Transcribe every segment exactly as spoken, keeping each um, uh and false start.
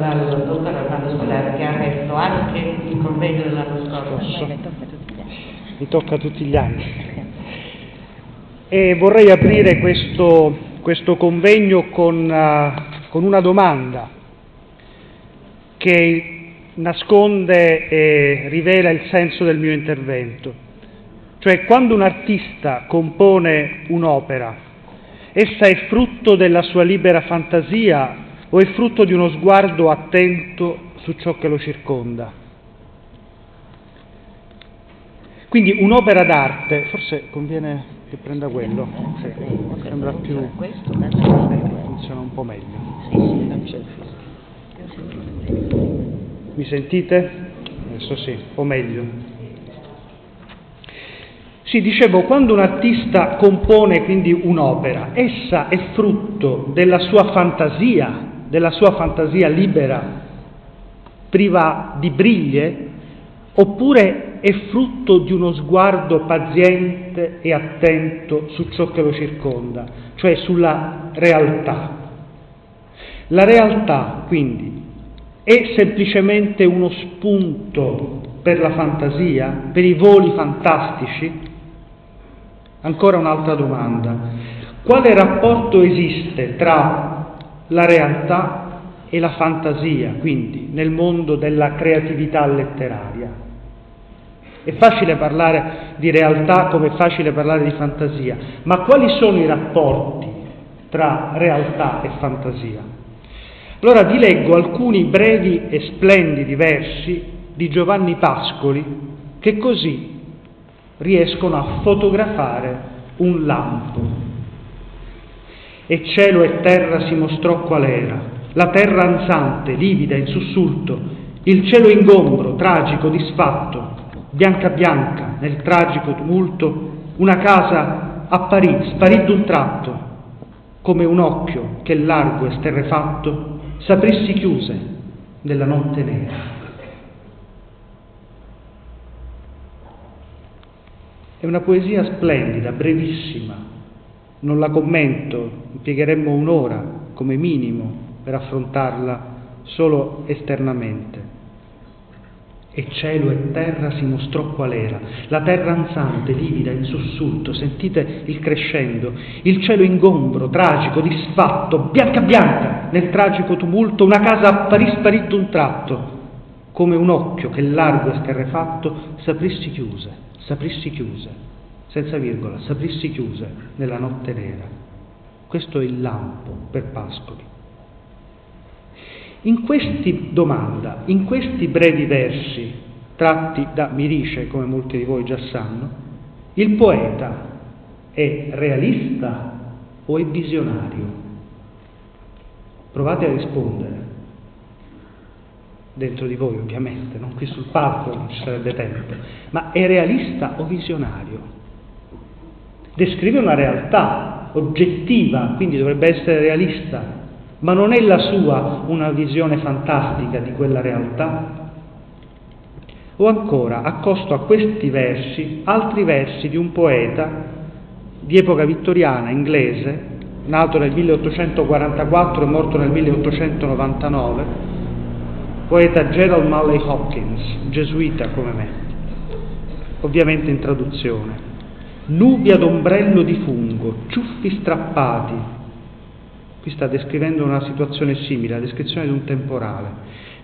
dal dottor Armando Solari, che ha retto anche il convegno dell'anno scorso. Mi tocca tutti gli anni. E vorrei aprire questo, questo convegno con, uh, con una domanda che nasconde e rivela il senso del mio intervento. Cioè, quando un artista compone un'opera, essa è frutto della sua libera fantasia o è frutto di uno sguardo attento su ciò che lo circonda? Quindi un'opera d'arte, forse conviene che prenda quello, sì, sembra più, funziona un po' meglio. Mi sentite? Adesso sì, o meglio. Sì, dicevo, quando un artista compone quindi un'opera, essa è frutto della sua fantasia, della sua fantasia libera, priva di briglie, oppure è frutto di uno sguardo paziente e attento su ciò che lo circonda, cioè sulla realtà. La realtà, quindi, è semplicemente uno spunto per la fantasia, per i voli fantastici? Ancora un'altra domanda. Quale rapporto esiste tra la realtà e la fantasia, quindi, nel mondo della creatività letteraria? È facile parlare di realtà come è facile parlare di fantasia, ma quali sono i rapporti tra realtà e fantasia? Allora vi leggo alcuni brevi e splendidi versi di Giovanni Pascoli che così riescono a fotografare un lampo. E cielo e terra si mostrò qual era, la terra ansante, livida, in sussulto, il cielo ingombro, tragico, disfatto, bianca bianca nel tragico tumulto, una casa apparì, sparì d'un tratto, come un occhio che largo e sterrefatto s'aprì si chiuse nella notte nera. È una poesia splendida, brevissima, non la commento, impiegheremmo un'ora come minimo per affrontarla solo esternamente. E cielo e terra si mostrò qual era, la terra ansante, livida, in sussulto, sentite il crescendo, il cielo ingombro, tragico, disfatto, bianca bianca, nel tragico tumulto, una casa apparì sparì d'un tratto, come un occhio che largo e sterrefatto s'aprissi chiuse, s'aprissi chiuse, senza virgola, s'aprissi chiuse nella notte nera. Questo è il lampo per Pascoli. In questi domanda, in questi brevi versi, tratti da Mirice, come molti di voi già sanno, il poeta è realista o è visionario? Provate a rispondere, dentro di voi ovviamente, non qui sul palco, non ci sarebbe tempo, ma è realista o visionario? Descrive una realtà oggettiva, quindi dovrebbe essere realista, ma non è la sua una visione fantastica di quella realtà? O ancora, accosto a questi versi altri versi di un poeta di epoca vittoriana, inglese, nato nel milleottocentoquarantaquattro e morto nel milleottocentonovantanove, poeta Gerald Manley Hopkins, gesuita come me, ovviamente in traduzione. Nubi ad ombrello di fungo, ciuffi strappati. Qui sta descrivendo una situazione simile, la descrizione di un temporale.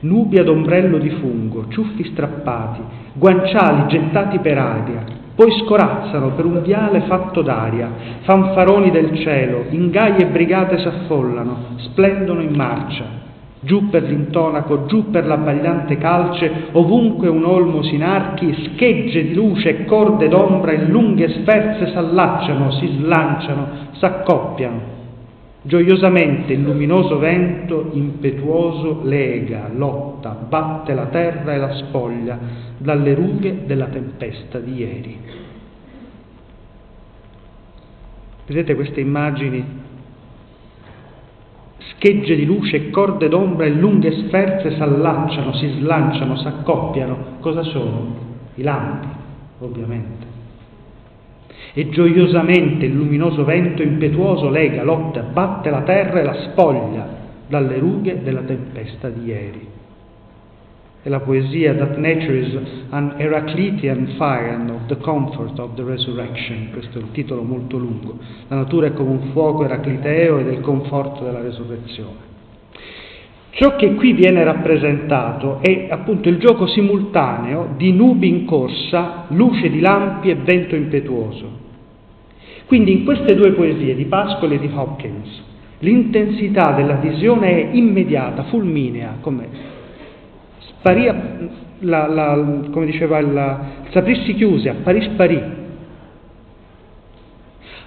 Nubi ad ombrello di fungo, ciuffi strappati, guanciali gettati per aria, poi scorazzano per un viale fatto d'aria, fanfaroni del cielo, ingaie e brigate s'affollano, splendono in marcia. Giù per l'intonaco, giù per l'abbagliante calce, ovunque un olmo s'inarchi, schegge di luce, corde d'ombra e lunghe sferze s'allacciano, si slanciano, s'accoppiano. Gioiosamente il luminoso vento impetuoso lega, lotta, batte la terra e la spoglia dalle rughe della tempesta di ieri. Vedete queste immagini? Schegge di luce, corde d'ombra e lunghe sferze s'allacciano, si slanciano, s'accoppiano. Cosa sono? I lampi, ovviamente. E gioiosamente il luminoso vento impetuoso lega, lotta, batte la terra e la spoglia dalle rughe della tempesta di ieri. E la poesia that nature is an Heraclitean fire of the comfort of the resurrection, questo è un titolo molto lungo, la natura è come un fuoco eracliteo e del conforto della resurrezione. Ciò che qui viene rappresentato è appunto il gioco simultaneo di nubi in corsa, luce di lampi e vento impetuoso. Quindi in queste due poesie di Pascoli e di Hopkins l'intensità della visione è immediata, fulminea, come sparì, la, la, come diceva il Saprissi chiuse, apparì sparì.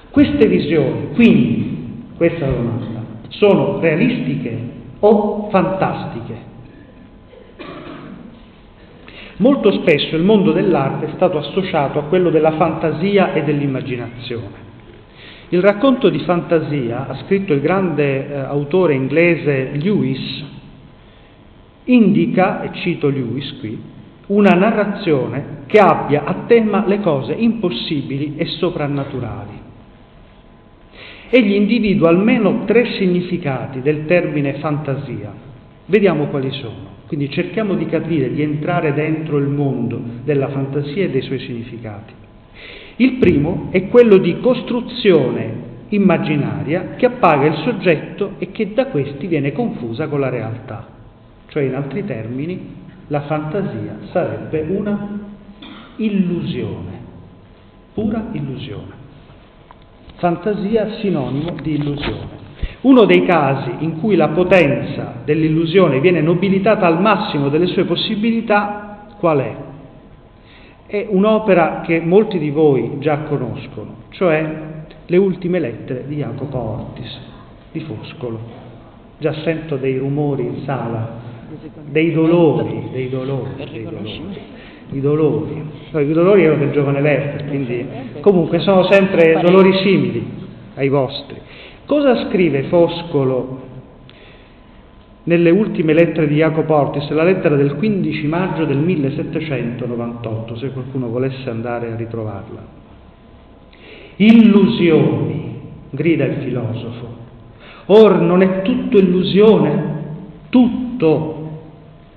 Queste visioni, quindi, questa è la domanda, sono realistiche o fantastiche? Molto spesso il mondo dell'arte è stato associato a quello della fantasia e dell'immaginazione. Il racconto di fantasia, ha scritto il grande eh, autore inglese Lewis, indica, e cito Lewis qui, una narrazione che abbia a tema le cose impossibili e soprannaturali. Egli individua almeno tre significati del termine fantasia. Vediamo quali sono. Quindi cerchiamo di capire, di entrare dentro il mondo della fantasia e dei suoi significati. Il primo è quello di costruzione immaginaria che appaga il soggetto e che da questi viene confusa con la realtà. Cioè, in altri termini, la fantasia sarebbe una illusione, pura illusione. Fantasia sinonimo di illusione. Uno dei casi in cui la potenza dell'illusione viene nobilitata al massimo delle sue possibilità, qual è? È un'opera che molti di voi già conoscono, cioè Le ultime lettere di Jacopo Ortis, di Foscolo. Già sento dei rumori in sala. Dei dolori, dei dolori, dei dolori, i dolori, no, i dolori erano del giovane Werther, quindi comunque sono sempre dolori simili ai vostri. Cosa scrive Foscolo nelle ultime lettere di Jacopo Ortis, la lettera del quindici maggio del millesettecentonovantotto, se qualcuno volesse andare a ritrovarla? Illusioni, grida il filosofo, or non è tutto illusione, tutto.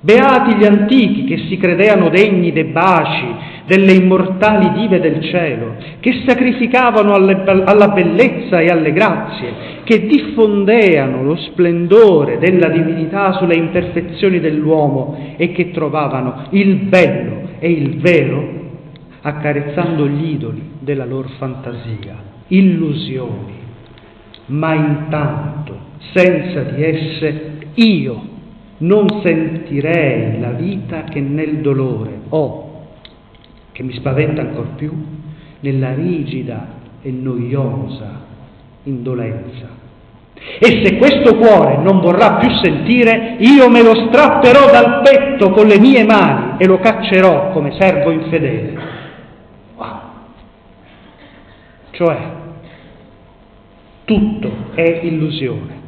Beati gli antichi che si credeano degni dei baci, delle immortali dive del cielo, che sacrificavano alle, alla bellezza e alle grazie, che diffondeano lo splendore della divinità sulle imperfezioni dell'uomo e che trovavano il bello e il vero accarezzando gli idoli della loro fantasia, illusioni. Ma intanto, senza di esse, io non sentirei la vita che nel dolore o, che mi spaventa ancor più, nella rigida e noiosa indolenza. E se questo cuore non vorrà più sentire, io me lo strapperò dal petto con le mie mani e lo caccerò come servo infedele. Wow. Cioè, tutto è illusione.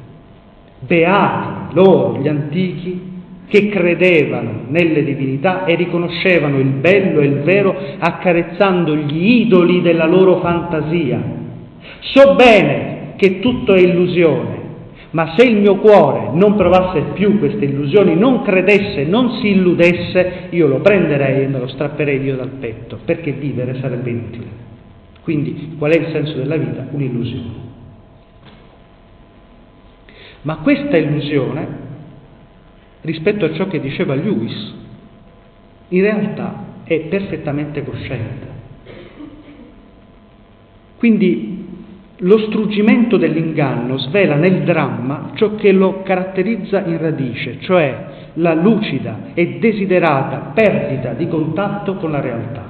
Beati loro gli antichi che credevano nelle divinità e riconoscevano il bello e il vero accarezzando gli idoli della loro fantasia. So bene che tutto è illusione, ma se il mio cuore non provasse più queste illusioni, non credesse, non si illudesse, io lo prenderei e me lo strapperei io dal petto, perché vivere sarebbe inutile. Quindi, qual è il senso della vita? Un'illusione. Ma questa illusione, rispetto a ciò che diceva Lewis, in realtà è perfettamente cosciente. Quindi lo struggimento dell'inganno svela nel dramma ciò che lo caratterizza in radice, cioè la lucida e desiderata perdita di contatto con la realtà.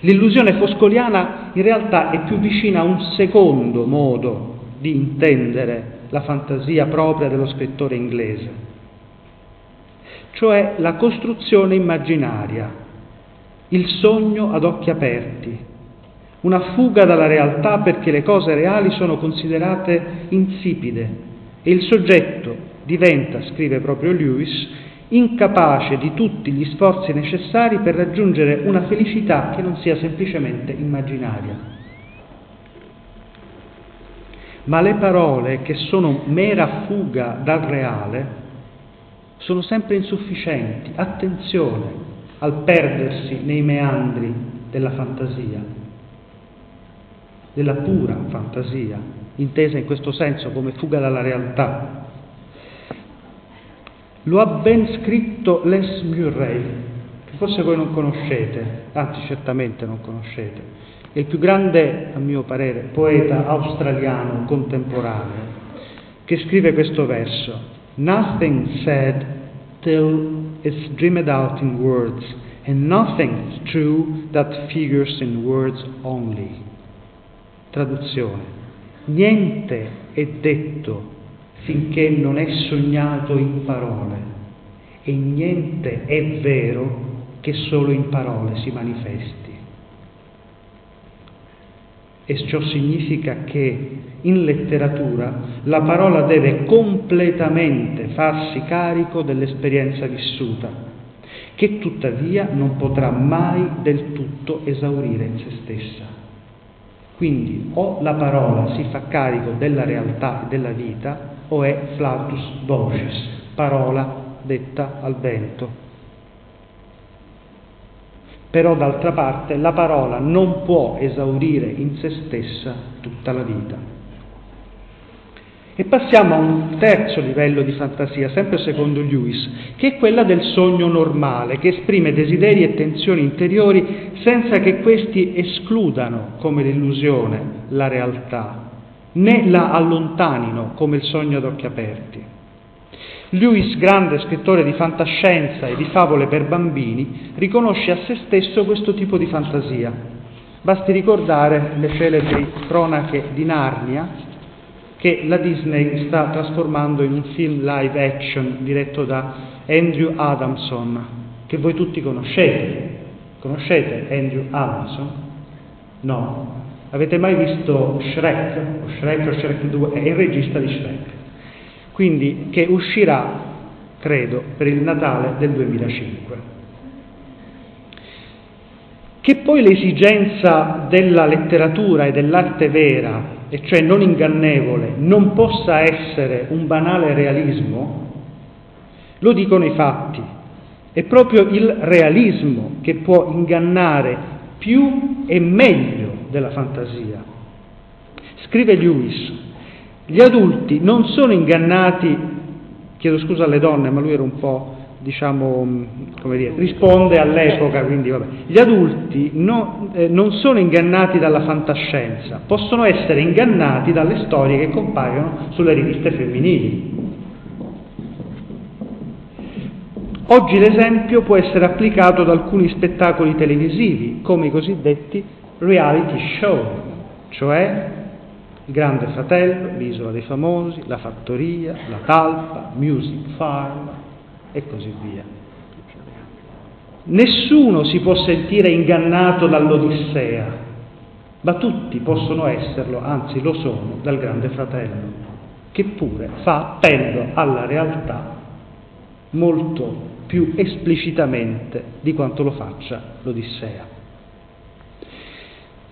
L'illusione foscoliana in realtà è più vicina a un secondo modo di intendere la fantasia propria dello scrittore inglese, cioè la costruzione immaginaria, il sogno ad occhi aperti, una fuga dalla realtà perché le cose reali sono considerate insipide e il soggetto diventa, scrive proprio Lewis, incapace di tutti gli sforzi necessari per raggiungere una felicità che non sia semplicemente immaginaria. ma le parole che sono mera fuga dal reale sono sempre insufficienti. Attenzione al perdersi nei meandri della fantasia, della pura fantasia, intesa in questo senso come fuga dalla realtà. Lo ha ben scritto Les Murray, che forse voi non conoscete, anzi certamente non conoscete, è il più grande, a mio parere, poeta australiano contemporaneo, che scrive questo verso: "Nothing said till it's dreamed out in words, and nothing's true that figures in words only." Traduzione: niente è detto finché non è sognato in parole, e niente è vero che solo in parole si manifesti. E ciò significa che in letteratura la parola deve completamente farsi carico dell'esperienza vissuta, che tuttavia non potrà mai del tutto esaurire in se stessa. Quindi o la parola si fa carico della realtà e della vita, o è flautus vocis, parola detta al vento. Però d'altra parte la parola non può esaurire in se stessa tutta la vita. E passiamo a un terzo livello di fantasia, sempre secondo Lewis, che è quella del sogno normale, che esprime desideri e tensioni interiori senza che questi escludano, come l'illusione, la realtà, né la allontanino come il sogno ad occhi aperti. Lewis, grande scrittore di fantascienza e di favole per bambini, riconosce a se stesso questo tipo di fantasia. Basti ricordare le celebri Cronache di Narnia, che la Disney sta trasformando in un film live action diretto da Andrew Adamson, che voi tutti conoscete. Conoscete Andrew Adamson? No. Avete mai visto Shrek, o Shrek o Shrek due? È il regista di Shrek, quindi, che uscirà, credo, per il Natale del duemilacinque. Che poi l'esigenza della letteratura e dell'arte vera, e cioè non ingannevole, non possa essere un banale realismo, lo dicono i fatti. È proprio il realismo che può ingannare più e meglio della fantasia. Scrive Lewis: gli adulti non sono ingannati, chiedo scusa alle donne, ma lui era un po', diciamo, come dire, risponde all'epoca, quindi vabbè. Gli adulti no, eh, non sono ingannati dalla fantascienza, possono essere ingannati dalle storie che compaiono sulle riviste femminili. Oggi l'esempio può essere applicato ad alcuni spettacoli televisivi, come i cosiddetti reality show, cioè Il Grande Fratello, L'Isola dei Famosi, La Fattoria, La Talpa, Music Farm e così via. Nessuno si può sentire ingannato dall'Odissea, ma tutti possono esserlo, anzi lo sono, dal Grande Fratello, che pure fa appello alla realtà molto più esplicitamente di quanto lo faccia l'Odissea.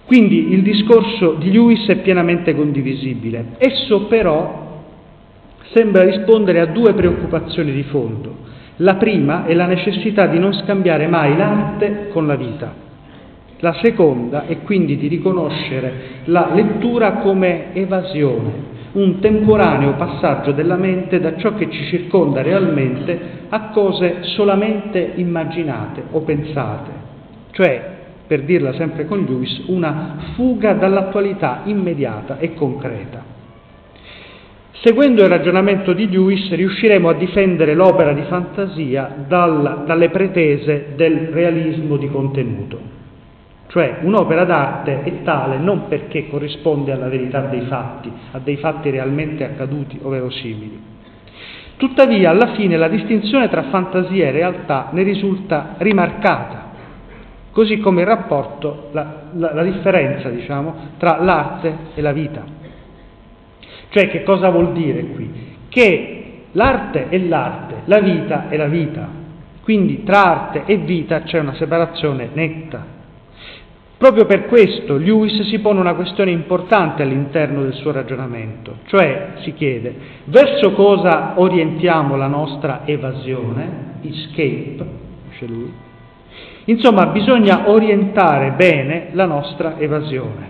Quindi il discorso di Lewis è pienamente condivisibile. Esso però sembra rispondere a due preoccupazioni di fondo. La prima è la necessità di non scambiare mai l'arte con la vita. La seconda è quindi di riconoscere la lettura come evasione, un temporaneo passaggio della mente da ciò che ci circonda realmente a cose solamente immaginate o pensate, cioè, per dirla sempre con Lewis, una fuga dall'attualità immediata e concreta. Seguendo il ragionamento di Lewis, riusciremo a difendere l'opera di fantasia dal, dalle pretese del realismo di contenuto. Cioè, un'opera d'arte è tale non perché corrisponde alla verità dei fatti, a dei fatti realmente accaduti o verosimili. Tuttavia, alla fine, la distinzione tra fantasia e realtà ne risulta rimarcata, così come il rapporto, la, la, la differenza, diciamo, tra l'arte e la vita. Cioè, che cosa vuol dire qui? Che l'arte è l'arte, la vita è la vita. Quindi tra arte e vita c'è una separazione netta. Proprio per questo Lewis si pone una questione importante all'interno del suo ragionamento, cioè si chiede verso cosa orientiamo la nostra evasione, escape, c'è lui. Insomma, bisogna orientare bene la nostra evasione,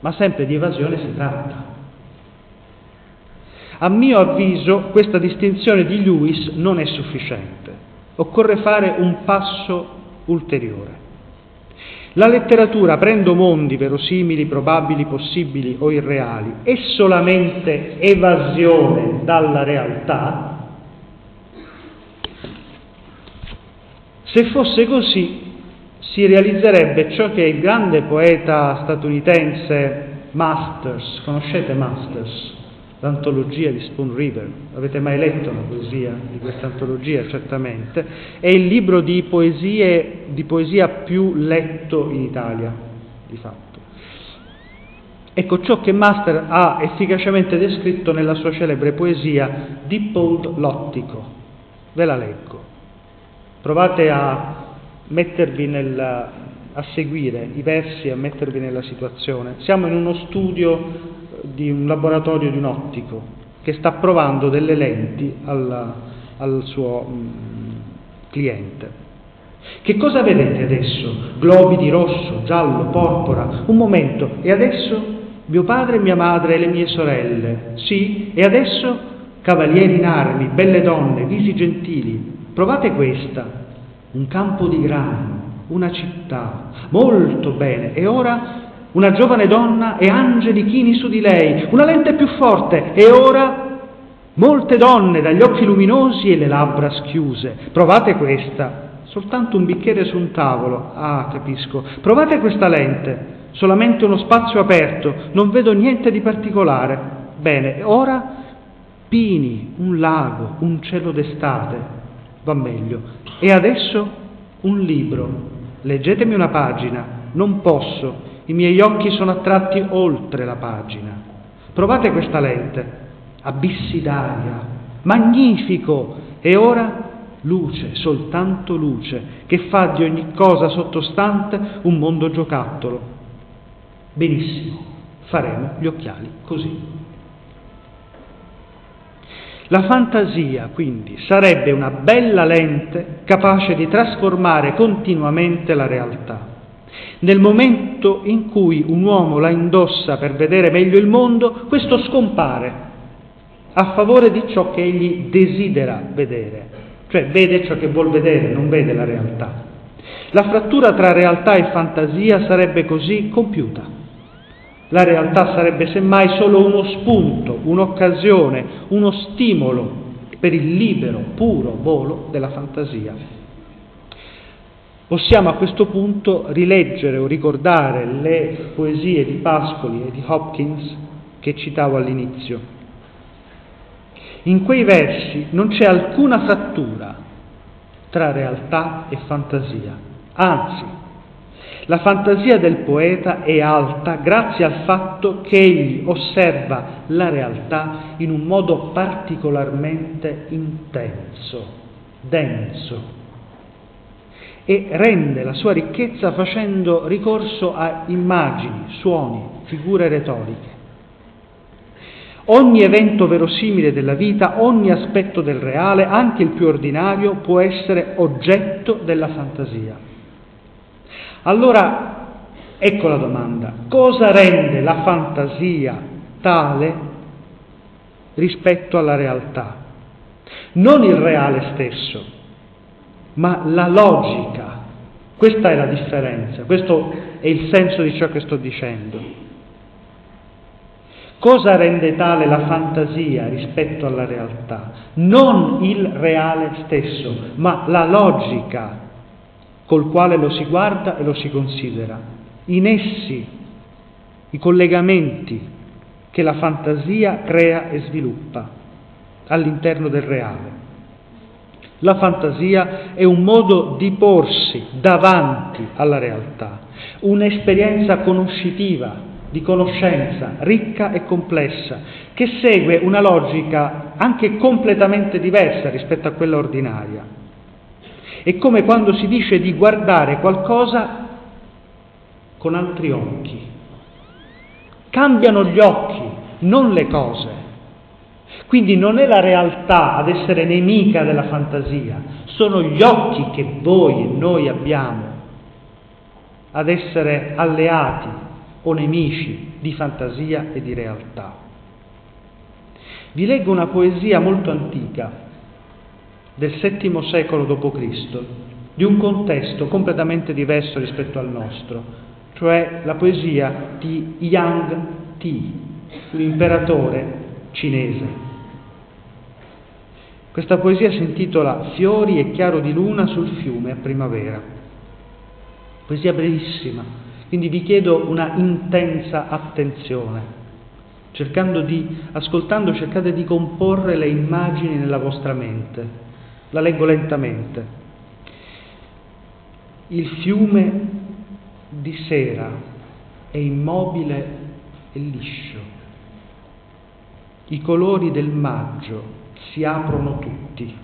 ma sempre di evasione si tratta. A mio avviso questa distinzione di Lewis non è sufficiente, occorre fare un passo ulteriore. La letteratura, prendo mondi verosimili, probabili, possibili o irreali, è solamente evasione dalla realtà? Se fosse così, si realizzerebbe ciò che il grande poeta statunitense Masters, conoscete Masters? L'antologia di Spoon River, avete mai letto una poesia di questa antologia? Certamente, è il libro di poesie, di poesia più letto in Italia, di fatto. Ecco ciò che Master ha efficacemente descritto nella sua celebre poesia Dippold Lottico, ve la leggo, provate a mettervi nel, a seguire i versi, a mettervi nella situazione. Siamo in uno studio di un laboratorio di un ottico che sta provando delle lenti al, al suo mh, cliente. Che cosa vedete adesso? Globi di rosso, giallo, porpora. Un momento, e adesso? Mio padre, mia madre e le mie sorelle. Sì, e adesso? Cavalieri in armi, belle donne, visi gentili. Provate questa. Un campo di grano, una città. Molto bene. E ora? Una giovane donna e angeli chini su di lei, una lente più forte, e ora molte donne dagli occhi luminosi e le labbra schiuse. Provate questa, soltanto un bicchiere su un tavolo, ah capisco, provate questa lente, solamente uno spazio aperto, non vedo niente di particolare. Bene, e ora pini, un lago, un cielo d'estate, va meglio. E adesso un libro, leggetemi una pagina, non posso. I miei occhi sono attratti oltre la pagina. Provate questa lente, abissi d'aria, magnifico, e ora luce, soltanto luce, che fa di ogni cosa sottostante un mondo giocattolo. Benissimo, faremo gli occhiali così. La fantasia, quindi, sarebbe una bella lente capace di trasformare continuamente la realtà. Nel momento in cui un uomo la indossa per vedere meglio il mondo, questo scompare a favore di ciò che egli desidera vedere, cioè vede ciò che vuol vedere, non vede la realtà. La frattura tra realtà e fantasia sarebbe così compiuta. La realtà sarebbe semmai solo uno spunto, un'occasione, uno stimolo per il libero, puro volo della fantasia. Possiamo a questo punto rileggere o ricordare le poesie di Pascoli e di Hopkins che citavo all'inizio. In quei versi non c'è alcuna frattura tra realtà e fantasia, anzi, la fantasia del poeta è alta grazie al fatto che egli osserva la realtà in un modo particolarmente intenso, denso, e rende la sua ricchezza facendo ricorso a immagini, suoni, figure retoriche. Ogni evento verosimile della vita, ogni aspetto del reale, anche il più ordinario, può essere oggetto della fantasia. Allora, ecco la domanda: cosa rende la fantasia tale rispetto alla realtà? Non il reale stesso, ma la logica. Questa è la differenza, questo è il senso di ciò che sto dicendo. Cosa rende tale la fantasia rispetto alla realtà? Non il reale stesso, ma la logica col quale lo si guarda e lo si considera. In essi i collegamenti che la fantasia crea e sviluppa all'interno del reale. La fantasia è un modo di porsi davanti alla realtà, un'esperienza conoscitiva, di conoscenza, ricca e complessa, che segue una logica anche completamente diversa rispetto a quella ordinaria. È come quando si dice di guardare qualcosa con altri occhi. Cambiano gli occhi, non le cose. Quindi non è la realtà ad essere nemica della fantasia, sono gli occhi che voi e noi abbiamo ad essere alleati o nemici di fantasia e di realtà. Vi leggo una poesia molto antica del settimo secolo dopo Cristo, di un contesto completamente diverso rispetto al nostro, cioè la poesia di Yang Ti, un imperatore cinese. Questa poesia si intitola Fiori e chiaro di luna sul fiume a primavera. Poesia brevissima, quindi vi chiedo una intensa attenzione. Cercando di, ascoltando, cercate di comporre le immagini nella vostra mente. La leggo lentamente. Il fiume di sera è immobile e liscio. I colori del maggio si aprono tutti.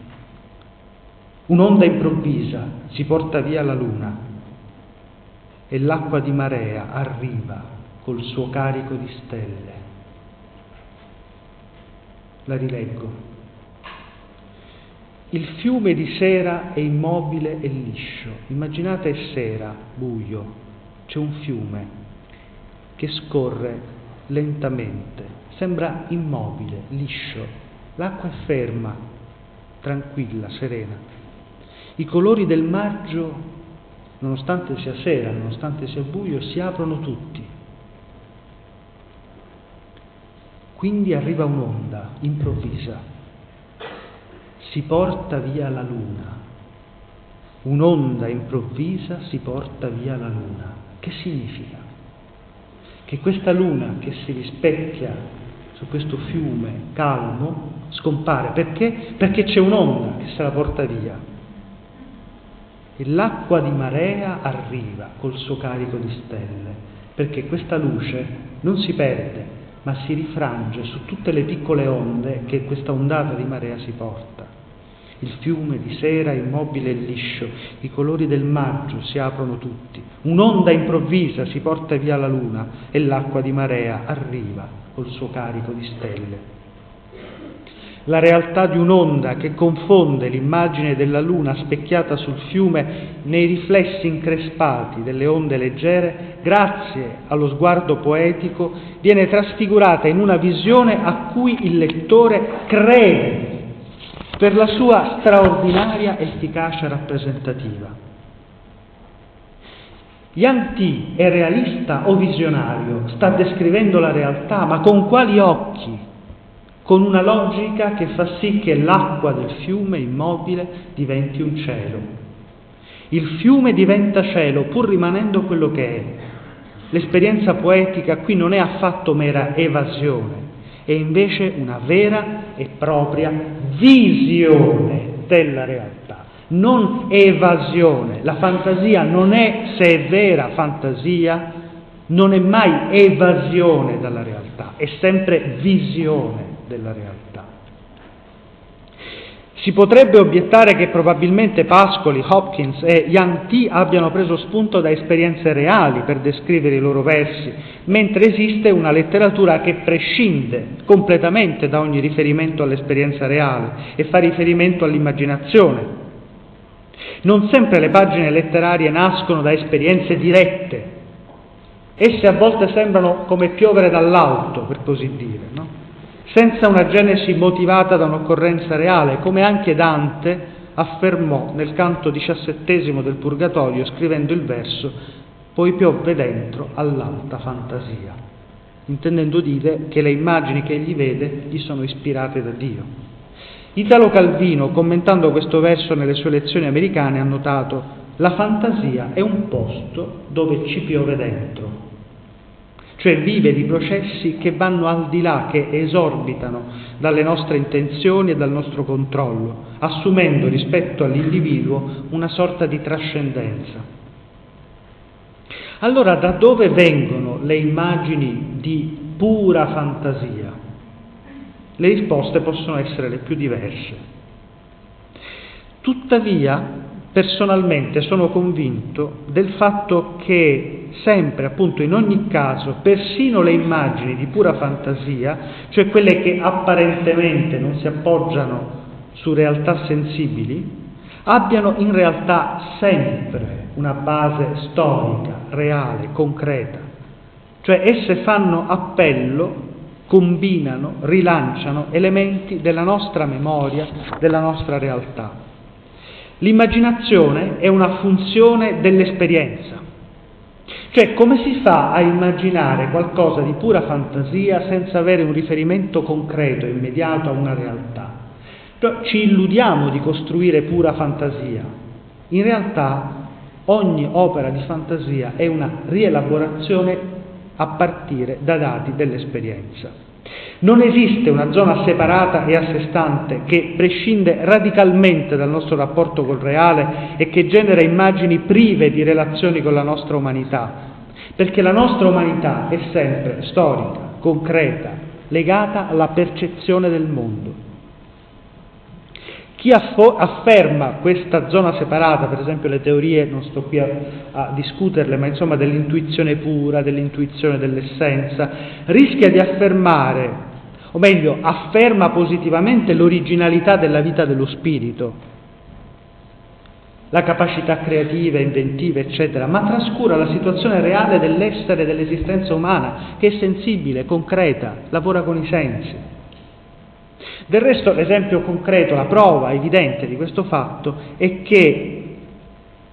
Un'onda improvvisa si porta via la luna e l'acqua di marea arriva col suo carico di stelle. La rileggo. Il fiume di sera è immobile e liscio. Immaginate sera, buio, c'è un fiume che scorre lentamente, sembra immobile, liscio, l'acqua è ferma, tranquilla, serena. I colori del maggio, nonostante sia sera, nonostante sia buio, si aprono tutti. Quindi arriva un'onda improvvisa. Si porta via la luna. Un'onda improvvisa si porta via la luna. Che significa? Che questa luna che si rispecchia su questo fiume calmo scompare. Perché? Perché c'è un'onda che se la porta via. E l'acqua di marea arriva col suo carico di stelle, perché questa luce non si perde, ma si rifrange su tutte le piccole onde che questa ondata di marea si porta. Il fiume di sera immobile e liscio, i colori del maggio si aprono tutti, un'onda improvvisa si porta via la luna e l'acqua di marea arriva col suo carico di stelle. La realtà di un'onda che confonde l'immagine della luna specchiata sul fiume nei riflessi increspati delle onde leggere, grazie allo sguardo poetico, viene trasfigurata in una visione a cui il lettore crede per la sua straordinaria efficacia rappresentativa. Yang Ti è realista o visionario? Sta descrivendo la realtà, ma con quali occhi? Con una logica che fa sì che l'acqua del fiume immobile diventi un cielo. Il fiume diventa cielo pur rimanendo quello che è. L'esperienza poetica qui non è affatto mera evasione, è invece una vera e propria visione della realtà, non evasione. La fantasia non è, se è vera fantasia, non è mai evasione dalla realtà, è sempre visione della realtà. Si potrebbe obiettare che probabilmente Pascoli, Hopkins e Yang Ti abbiano preso spunto da esperienze reali per descrivere i loro versi, mentre esiste una letteratura che prescinde completamente da ogni riferimento all'esperienza reale e fa riferimento all'immaginazione. Non sempre le pagine letterarie nascono da esperienze dirette, esse a volte sembrano come piovere dall'alto, per così dire, no? Senza una genesi motivata da un'occorrenza reale, come anche Dante affermò nel canto diciassettesimo del Purgatorio, scrivendo il verso «Poi piovve dentro all'alta fantasia», intendendo dire che le immagini che egli vede gli sono ispirate da Dio. Italo Calvino, commentando questo verso nelle sue lezioni americane, ha notato «La fantasia è un posto dove ci piove dentro». Cioè vive di processi che vanno al di là, che esorbitano dalle nostre intenzioni e dal nostro controllo, assumendo rispetto all'individuo una sorta di trascendenza. Allora, da dove vengono le immagini di pura fantasia? Le risposte possono essere le più diverse. Tuttavia, personalmente sono convinto del fatto che sempre, appunto, in ogni caso, persino le immagini di pura fantasia, cioè quelle che apparentemente non si appoggiano su realtà sensibili, abbiano in realtà sempre una base storica, reale, concreta. Cioè esse fanno appello, combinano, rilanciano elementi della nostra memoria, della nostra realtà. L'immaginazione è una funzione dell'esperienza. Cioè, come si fa a immaginare qualcosa di pura fantasia senza avere un riferimento concreto e immediato a una realtà? Ci illudiamo di costruire pura fantasia. In realtà ogni opera di fantasia è una rielaborazione a partire da dati dell'esperienza. Non esiste una zona separata e a sé stante che prescinde radicalmente dal nostro rapporto col reale e che genera immagini prive di relazioni con la nostra umanità, perché la nostra umanità è sempre storica, concreta, legata alla percezione del mondo. Chi afferma questa zona separata, per esempio le teorie, non sto qui a, a discuterle, ma insomma dell'intuizione pura, dell'intuizione dell'essenza, rischia di affermare, o meglio, afferma positivamente l'originalità della vita dello spirito, la capacità creativa, inventiva, eccetera, ma trascura la situazione reale dell'essere, dell'esistenza umana, che è sensibile, concreta, lavora con i sensi. Del resto l'esempio concreto, la prova evidente di questo fatto è che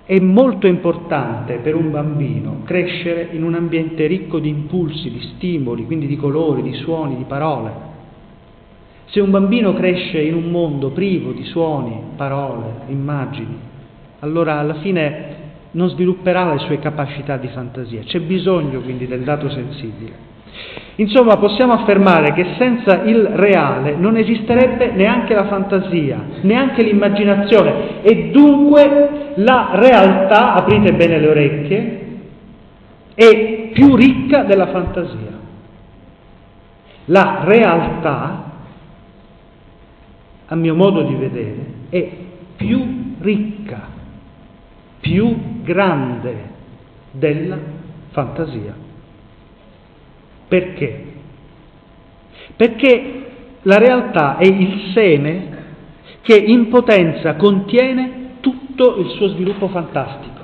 è molto importante per un bambino crescere in un ambiente ricco di impulsi, di stimoli, quindi di colori, di suoni, di parole. Se un bambino cresce in un mondo privo di suoni, parole, immagini, allora alla fine non svilupperà le sue capacità di fantasia. C'è bisogno quindi del dato sensibile. Insomma, possiamo affermare che senza il reale non esisterebbe neanche la fantasia, neanche l'immaginazione, e dunque la realtà, aprite bene le orecchie, è più ricca della fantasia. La realtà, a mio modo di vedere, è più ricca, più grande della fantasia. Perché? Perché la realtà è il seme che in potenza contiene tutto il suo sviluppo fantastico.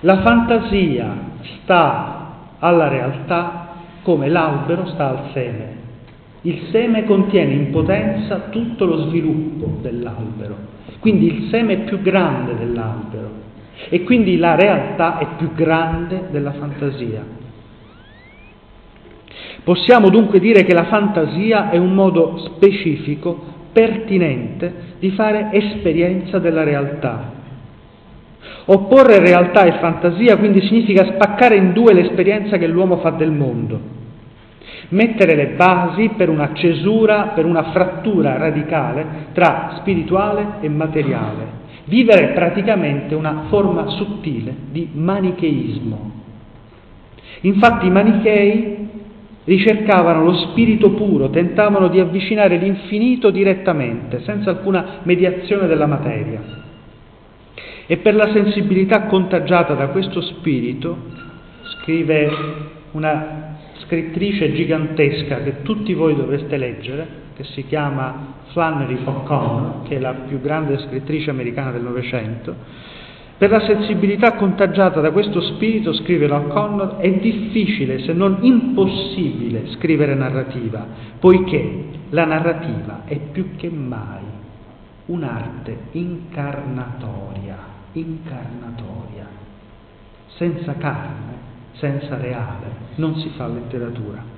La fantasia sta alla realtà come l'albero sta al seme. Il seme contiene in potenza tutto lo sviluppo dell'albero. Quindi il seme è più grande dell'albero e quindi la realtà è più grande della fantasia. Possiamo dunque dire che la fantasia è un modo specifico, pertinente, di fare esperienza della realtà. Opporre realtà e fantasia quindi significa spaccare in due l'esperienza che l'uomo fa del mondo, mettere le basi per una cesura, per una frattura radicale tra spirituale e materiale, vivere praticamente una forma sottile di manicheismo. Infatti i manichei ricercavano lo spirito puro, tentavano di avvicinare l'infinito direttamente, senza alcuna mediazione della materia. E per la sensibilità contagiata da questo spirito, scrive una scrittrice gigantesca che tutti voi dovreste leggere, che si chiama Flannery O'Connor, che è la più grande scrittrice americana del Novecento, per la sensibilità contagiata da questo spirito, scrive O'Connor, è difficile, se non impossibile, scrivere narrativa, poiché la narrativa è più che mai un'arte incarnatoria, incarnatoria. Senza carne, senza reale, non si fa letteratura.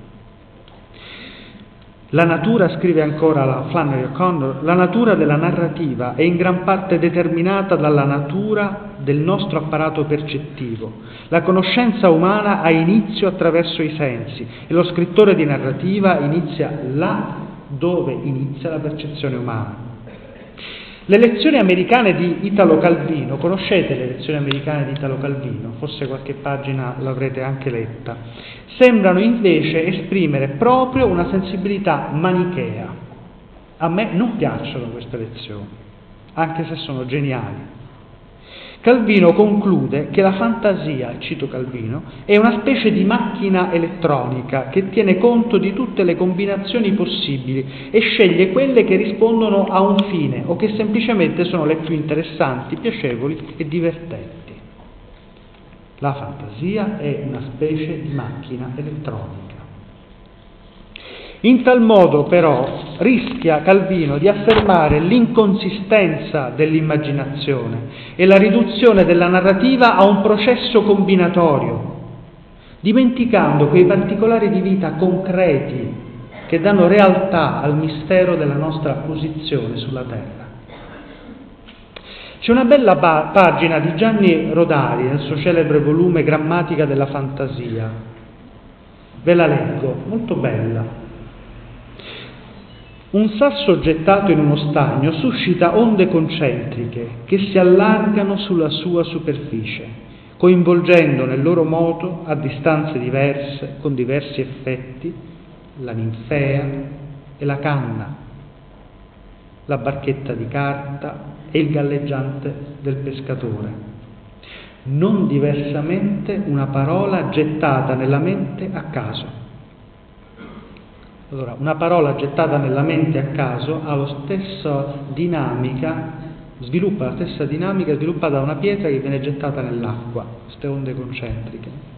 La natura, scrive ancora la Flannery O'Connor, la natura della narrativa è in gran parte determinata dalla natura del nostro apparato percettivo. La conoscenza umana ha inizio attraverso i sensi e lo scrittore di narrativa inizia là dove inizia la percezione umana. Le lezioni americane di Italo Calvino, conoscete le lezioni americane di Italo Calvino? Forse qualche pagina l'avrete anche letta. Sembrano invece esprimere proprio una sensibilità manichea. A me non piacciono queste lezioni, anche se sono geniali. Calvino conclude che la fantasia, cito Calvino, è una specie di macchina elettronica che tiene conto di tutte le combinazioni possibili e sceglie quelle che rispondono a un fine o che semplicemente sono le più interessanti, piacevoli e divertenti. La fantasia è una specie di macchina elettronica. In tal modo, però, rischia Calvino di affermare l'inconsistenza dell'immaginazione e la riduzione della narrativa a un processo combinatorio, dimenticando quei particolari di vita concreti che danno realtà al mistero della nostra posizione sulla Terra. C'è una bella ba- pagina di Gianni Rodari nel suo celebre volume Grammatica della fantasia. Ve la leggo, molto bella. Un sasso gettato in uno stagno suscita onde concentriche che si allargano sulla sua superficie, coinvolgendo nel loro moto, a distanze diverse, con diversi effetti, la ninfea e la canna, la barchetta di carta e il galleggiante del pescatore. Non diversamente una parola gettata nella mente a caso. Allora, una parola gettata nella mente a caso ha la stessa dinamica, sviluppa la stessa dinamica sviluppata da una pietra che viene gettata nell'acqua, queste onde concentriche.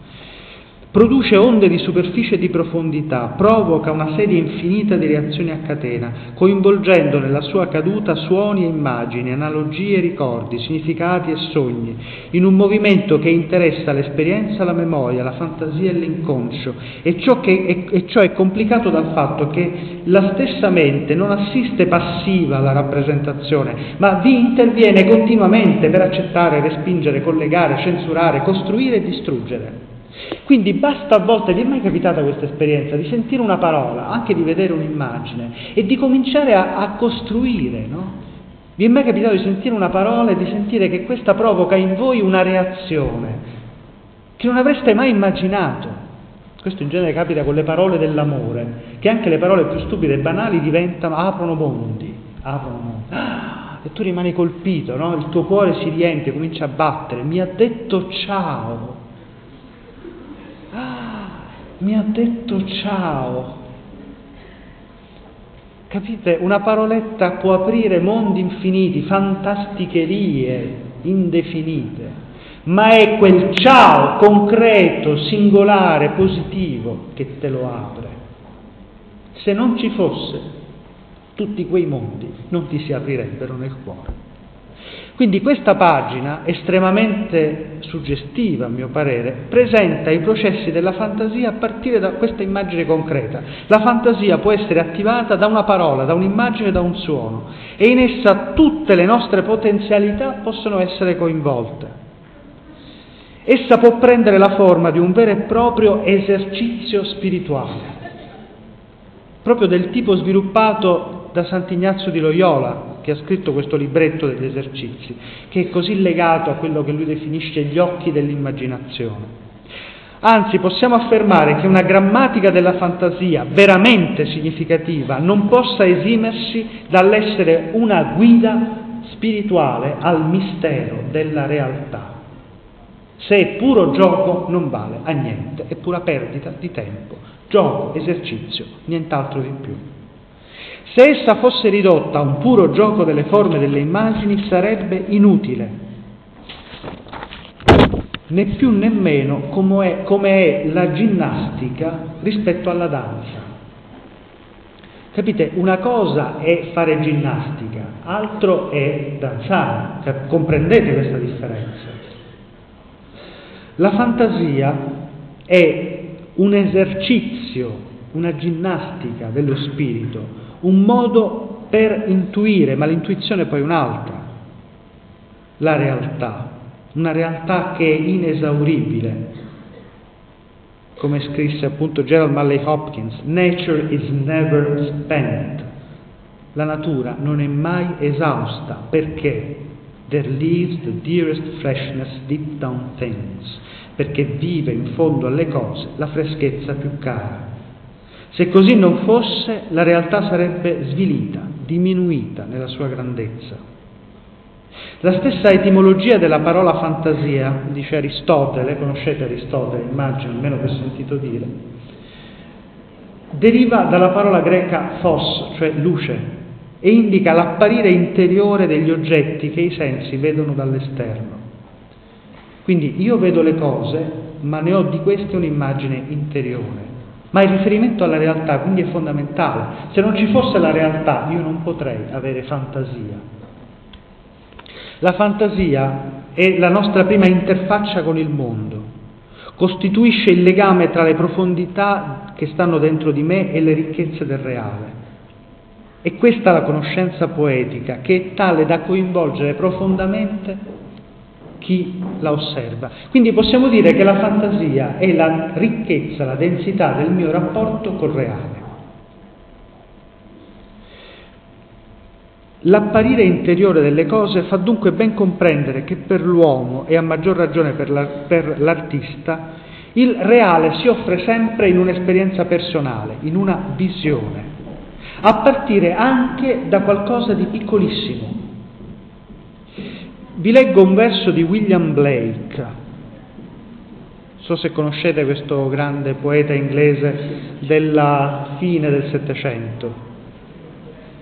Produce onde di superficie e di profondità, provoca una serie infinita di reazioni a catena, coinvolgendo nella sua caduta suoni e immagini, analogie e ricordi, significati e sogni, in un movimento che interessa l'esperienza, la memoria, la fantasia e l'inconscio, e ciò, che è, e ciò è complicato dal fatto che la stessa mente non assiste passiva alla rappresentazione, ma vi interviene continuamente per accettare, respingere, collegare, censurare, costruire e distruggere. Quindi basta, a volte, vi è mai capitata questa esperienza, di sentire una parola, anche di vedere un'immagine, e di cominciare a, a costruire, no? Vi è mai capitato di sentire una parola e di sentire che questa provoca in voi una reazione che non avreste mai immaginato? Questo in genere capita con le parole dell'amore, che anche le parole più stupide e banali diventano, aprono mondi, aprono mondi. Ah, e tu rimani colpito, no? Il tuo cuore si riempie, comincia a battere, mi ha detto ciao. Mi ha detto ciao. Capite? Una paroletta può aprire mondi infiniti, fantasticherie indefinite, ma è quel ciao concreto, singolare, positivo che te lo apre. Se non ci fosse, tutti quei mondi non ti si aprirebbero nel cuore. Quindi questa pagina, estremamente suggestiva a mio parere, presenta i processi della fantasia a partire da questa immagine concreta. La fantasia può essere attivata da una parola, da un'immagine, da un suono, e in essa tutte le nostre potenzialità possono essere coinvolte. Essa può prendere la forma di un vero e proprio esercizio spirituale, proprio del tipo sviluppato da Sant'Ignazio di Loyola, che ha scritto questo libretto degli esercizi, che è così legato a quello che lui definisce gli occhi dell'immaginazione. Anzi, possiamo affermare che una grammatica della fantasia veramente significativa non possa esimersi dall'essere una guida spirituale al mistero della realtà. Se è puro gioco, non vale a niente, è pura perdita di tempo. Gioco, esercizio, nient'altro di più. Se essa fosse ridotta a un puro gioco delle forme e delle immagini, sarebbe inutile, né più né meno come è, come è la ginnastica rispetto alla danza. Capite? Una cosa è fare ginnastica, altro è danzare. Comprendete questa differenza? La fantasia è un esercizio, una ginnastica dello spirito, un modo per intuire, ma l'intuizione è poi un'altra, la realtà, una realtà che è inesauribile, come scrisse appunto Gerald Manley Hopkins, nature is never spent, la natura non è mai esausta, perché there lives the dearest freshness deep down things, perché vive in fondo alle cose la freschezza più cara. Se così non fosse, la realtà sarebbe svilita, diminuita nella sua grandezza. La stessa etimologia della parola fantasia, dice Aristotele, conoscete Aristotele, immagino, almeno che ho sentito dire, deriva dalla parola greca phos, cioè luce, e indica l'apparire interiore degli oggetti che i sensi vedono dall'esterno. Quindi io vedo le cose, ma ne ho di queste un'immagine interiore. Ma il riferimento alla realtà quindi è fondamentale. Se non ci fosse la realtà, io non potrei avere fantasia. La fantasia è la nostra prima interfaccia con il mondo, costituisce il legame tra le profondità che stanno dentro di me e le ricchezze del reale. E questa è la conoscenza poetica, che è tale da coinvolgere profondamente chi la osserva. Quindi possiamo dire che la fantasia è la ricchezza, la densità del mio rapporto col reale. L'apparire interiore delle cose fa dunque ben comprendere che per l'uomo, e a maggior ragione per, la, per l'artista, il reale si offre sempre in un'esperienza personale, in una visione, a partire anche da qualcosa di piccolissimo. Vi leggo un verso di William Blake, non so se conoscete questo grande poeta inglese della fine del Settecento,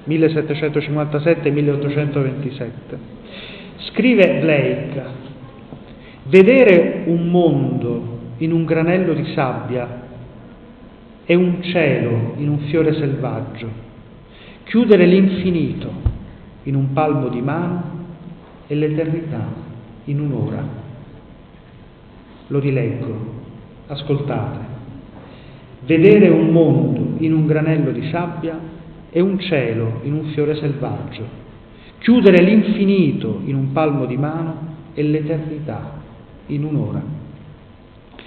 millesettecentocinquantasette milleottocentoventisette. Scrive Blake: vedere un mondo in un granello di sabbia e un cielo in un fiore selvaggio, chiudere l'infinito in un palmo di mano e l'eternità in un'ora. Lo rileggo, ascoltate. Vedere un mondo in un granello di sabbia e un cielo in un fiore selvaggio, chiudere l'infinito in un palmo di mano e l'eternità in un'ora.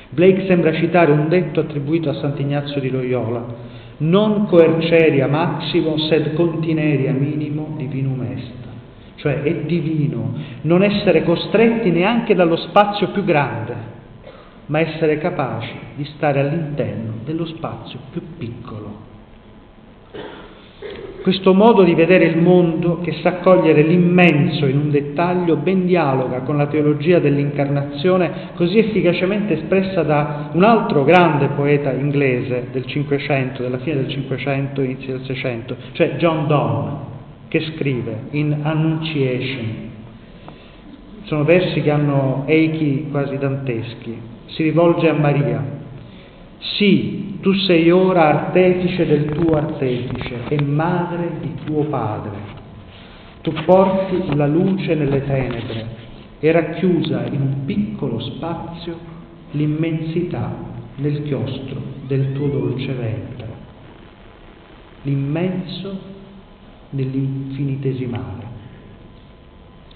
Blake sembra citare un detto attribuito a Sant'Ignazio di Loyola: non coerceria maximo, sed contineria minimo divinum est. Cioè è divino non essere costretti neanche dallo spazio più grande, ma essere capaci di stare all'interno dello spazio più piccolo. Questo modo di vedere il mondo, che sa cogliere l'immenso in un dettaglio, ben dialoga con la teologia dell'incarnazione, così efficacemente espressa da un altro grande poeta inglese del Cinquecento, della fine del Cinquecento, inizio del Seicento, cioè John Donne, che scrive in Annunciation. Sono versi che hanno echi quasi danteschi. Si rivolge a Maria. Sì, tu sei ora artefice del tuo artefice e madre di tuo padre. Tu porti la luce nelle tenebre e racchiusa in un piccolo spazio l'immensità del chiostro del tuo dolce ventre. L'immenso dell'infinitesimale.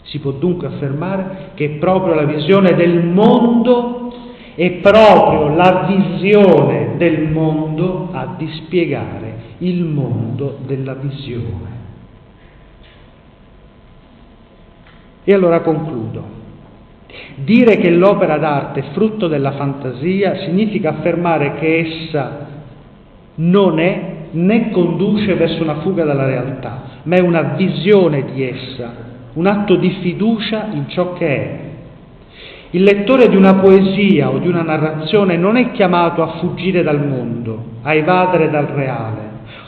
Si può dunque affermare che è proprio la visione del mondo È proprio la visione del mondo a dispiegare il mondo della visione. E allora concludo. Dire che l'opera d'arte è frutto della fantasia significa affermare che essa non è né conduce verso una fuga dalla realtà, ma è una visione di essa, un atto di fiducia in ciò che è. Il lettore di una poesia o di una narrazione non è chiamato a fuggire dal mondo, a evadere dal reale.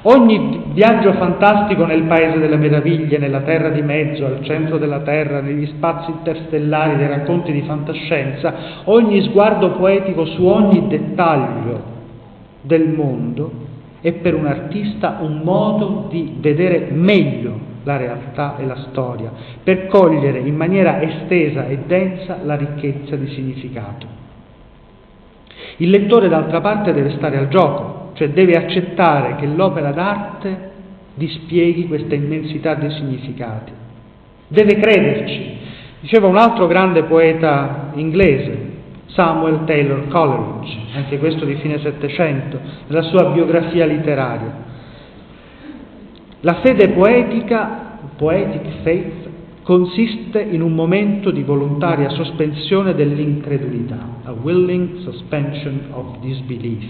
Ogni viaggio fantastico nel paese delle meraviglie, nella terra di mezzo, al centro della terra, negli spazi interstellari dei racconti di fantascienza, ogni sguardo poetico su ogni dettaglio del mondo è per un artista un modo di vedere meglio la realtà e la storia, per cogliere in maniera estesa e densa la ricchezza di significato. Il lettore, d'altra parte, deve stare al gioco, cioè deve accettare che l'opera d'arte dispieghi questa immensità di significati. Deve crederci. Diceva un altro grande poeta inglese, Samuel Taylor Coleridge, anche questo di fine Settecento, nella sua biografia letteraria. La fede poetica, poetic faith, consiste in un momento di volontaria sospensione dell'incredulità, a willing suspension of disbelief,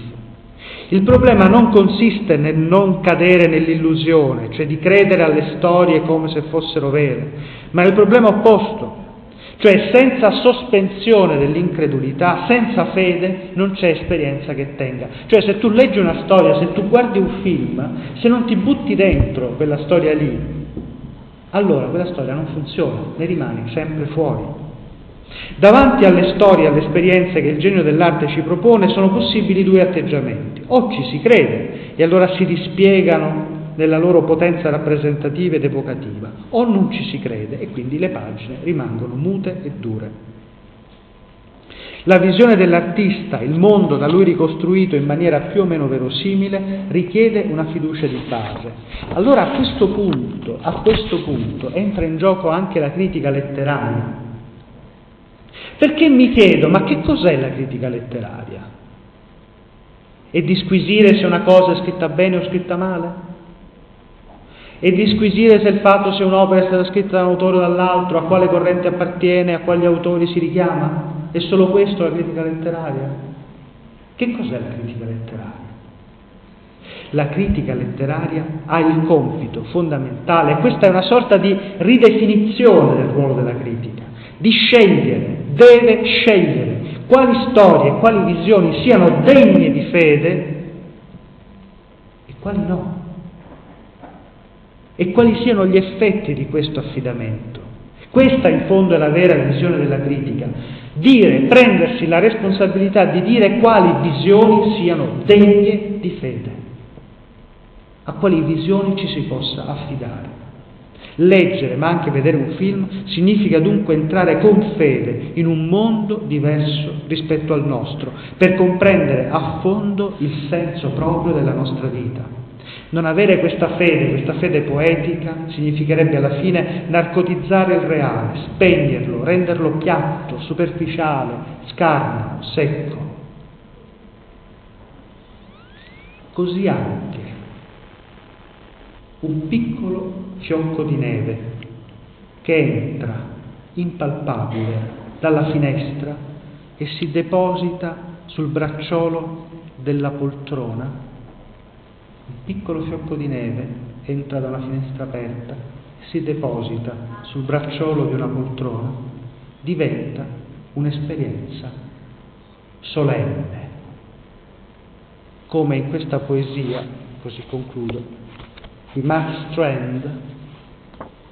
Il problema non consiste nel non cadere nell'illusione, cioè di credere alle storie come se fossero vere, ma è il problema opposto, cioè senza sospensione dell'incredulità, senza fede, non c'è esperienza che tenga. Cioè se tu leggi una storia, se tu guardi un film, se non ti butti dentro quella storia lì, allora quella storia non funziona, ne rimani sempre fuori. Davanti alle storie, alle esperienze che il genio dell'arte ci propone, sono possibili due atteggiamenti. O ci si crede e allora si dispiegano nella loro potenza rappresentativa ed evocativa, o non ci si crede e quindi le pagine rimangono mute e dure. La visione dell'artista, il mondo da lui ricostruito in maniera più o meno verosimile, richiede una fiducia di base. Allora a questo punto, a questo punto entra in gioco anche la critica letteraria. Perché mi chiedo, ma che cos'è la critica letteraria? E disquisire se una cosa è scritta bene o scritta male? E disquisire se il fatto se un'opera è stata scritta da un autore o dall'altro, a quale corrente appartiene, a quali autori si richiama? È solo questo la critica letteraria? Che cos'è la critica letteraria? La critica letteraria ha il compito fondamentale, questa è una sorta di ridefinizione del ruolo della critica, di scegliere, deve scegliere quali storie, quali visioni siano degne di fede e quali no, e quali siano gli effetti di questo affidamento. Questa in fondo è la vera visione della critica, dire, prendersi la responsabilità di dire quali visioni siano degne di fede, a quali visioni ci si possa affidare. Leggere, ma anche vedere un film, significa dunque entrare con fede in un mondo diverso rispetto al nostro, per comprendere a fondo il senso proprio della nostra vita. Non avere questa fede, questa fede poetica, significherebbe alla fine narcotizzare il reale, spegnerlo, renderlo piatto, superficiale, scarno, secco. Così anche un piccolo fiocco di neve che entra impalpabile dalla finestra e si deposita sul bracciolo della poltrona. Un piccolo fiocco di neve entra dalla finestra aperta e si deposita sul bracciolo di una poltrona, diventa un'esperienza solenne, come in questa poesia, così concludo, di Mark Strand,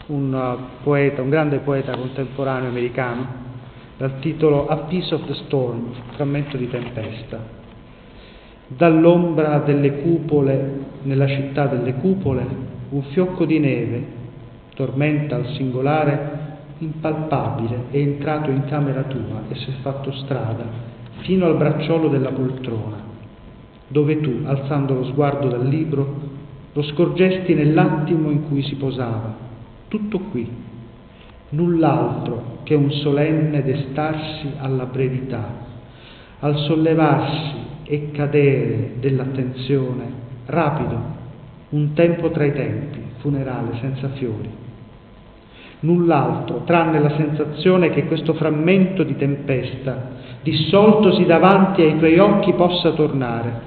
un poeta, un grande poeta contemporaneo americano, dal titolo A Piece of the Storm, frammento di tempesta. Dall'ombra delle cupole, nella città delle cupole, un fiocco di neve, tormenta al singolare, impalpabile, è entrato in camera tua e si è fatto strada fino al bracciolo della poltrona, dove tu, alzando lo sguardo dal libro, lo scorgesti nell'attimo in cui si posava, tutto qui, null'altro che un solenne destarsi alla brevità, al sollevarsi e cadere dell'attenzione, rapido, un tempo tra i tempi, funerale senza fiori. Null'altro, tranne la sensazione che questo frammento di tempesta, dissoltosi davanti ai tuoi occhi, possa tornare,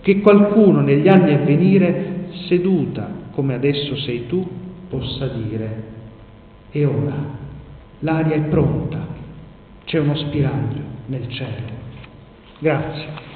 che qualcuno negli anni a venire, seduta come adesso sei tu, possa dire: e ora l'aria è pronta, c'è uno spiraglio nel cielo. Grazie.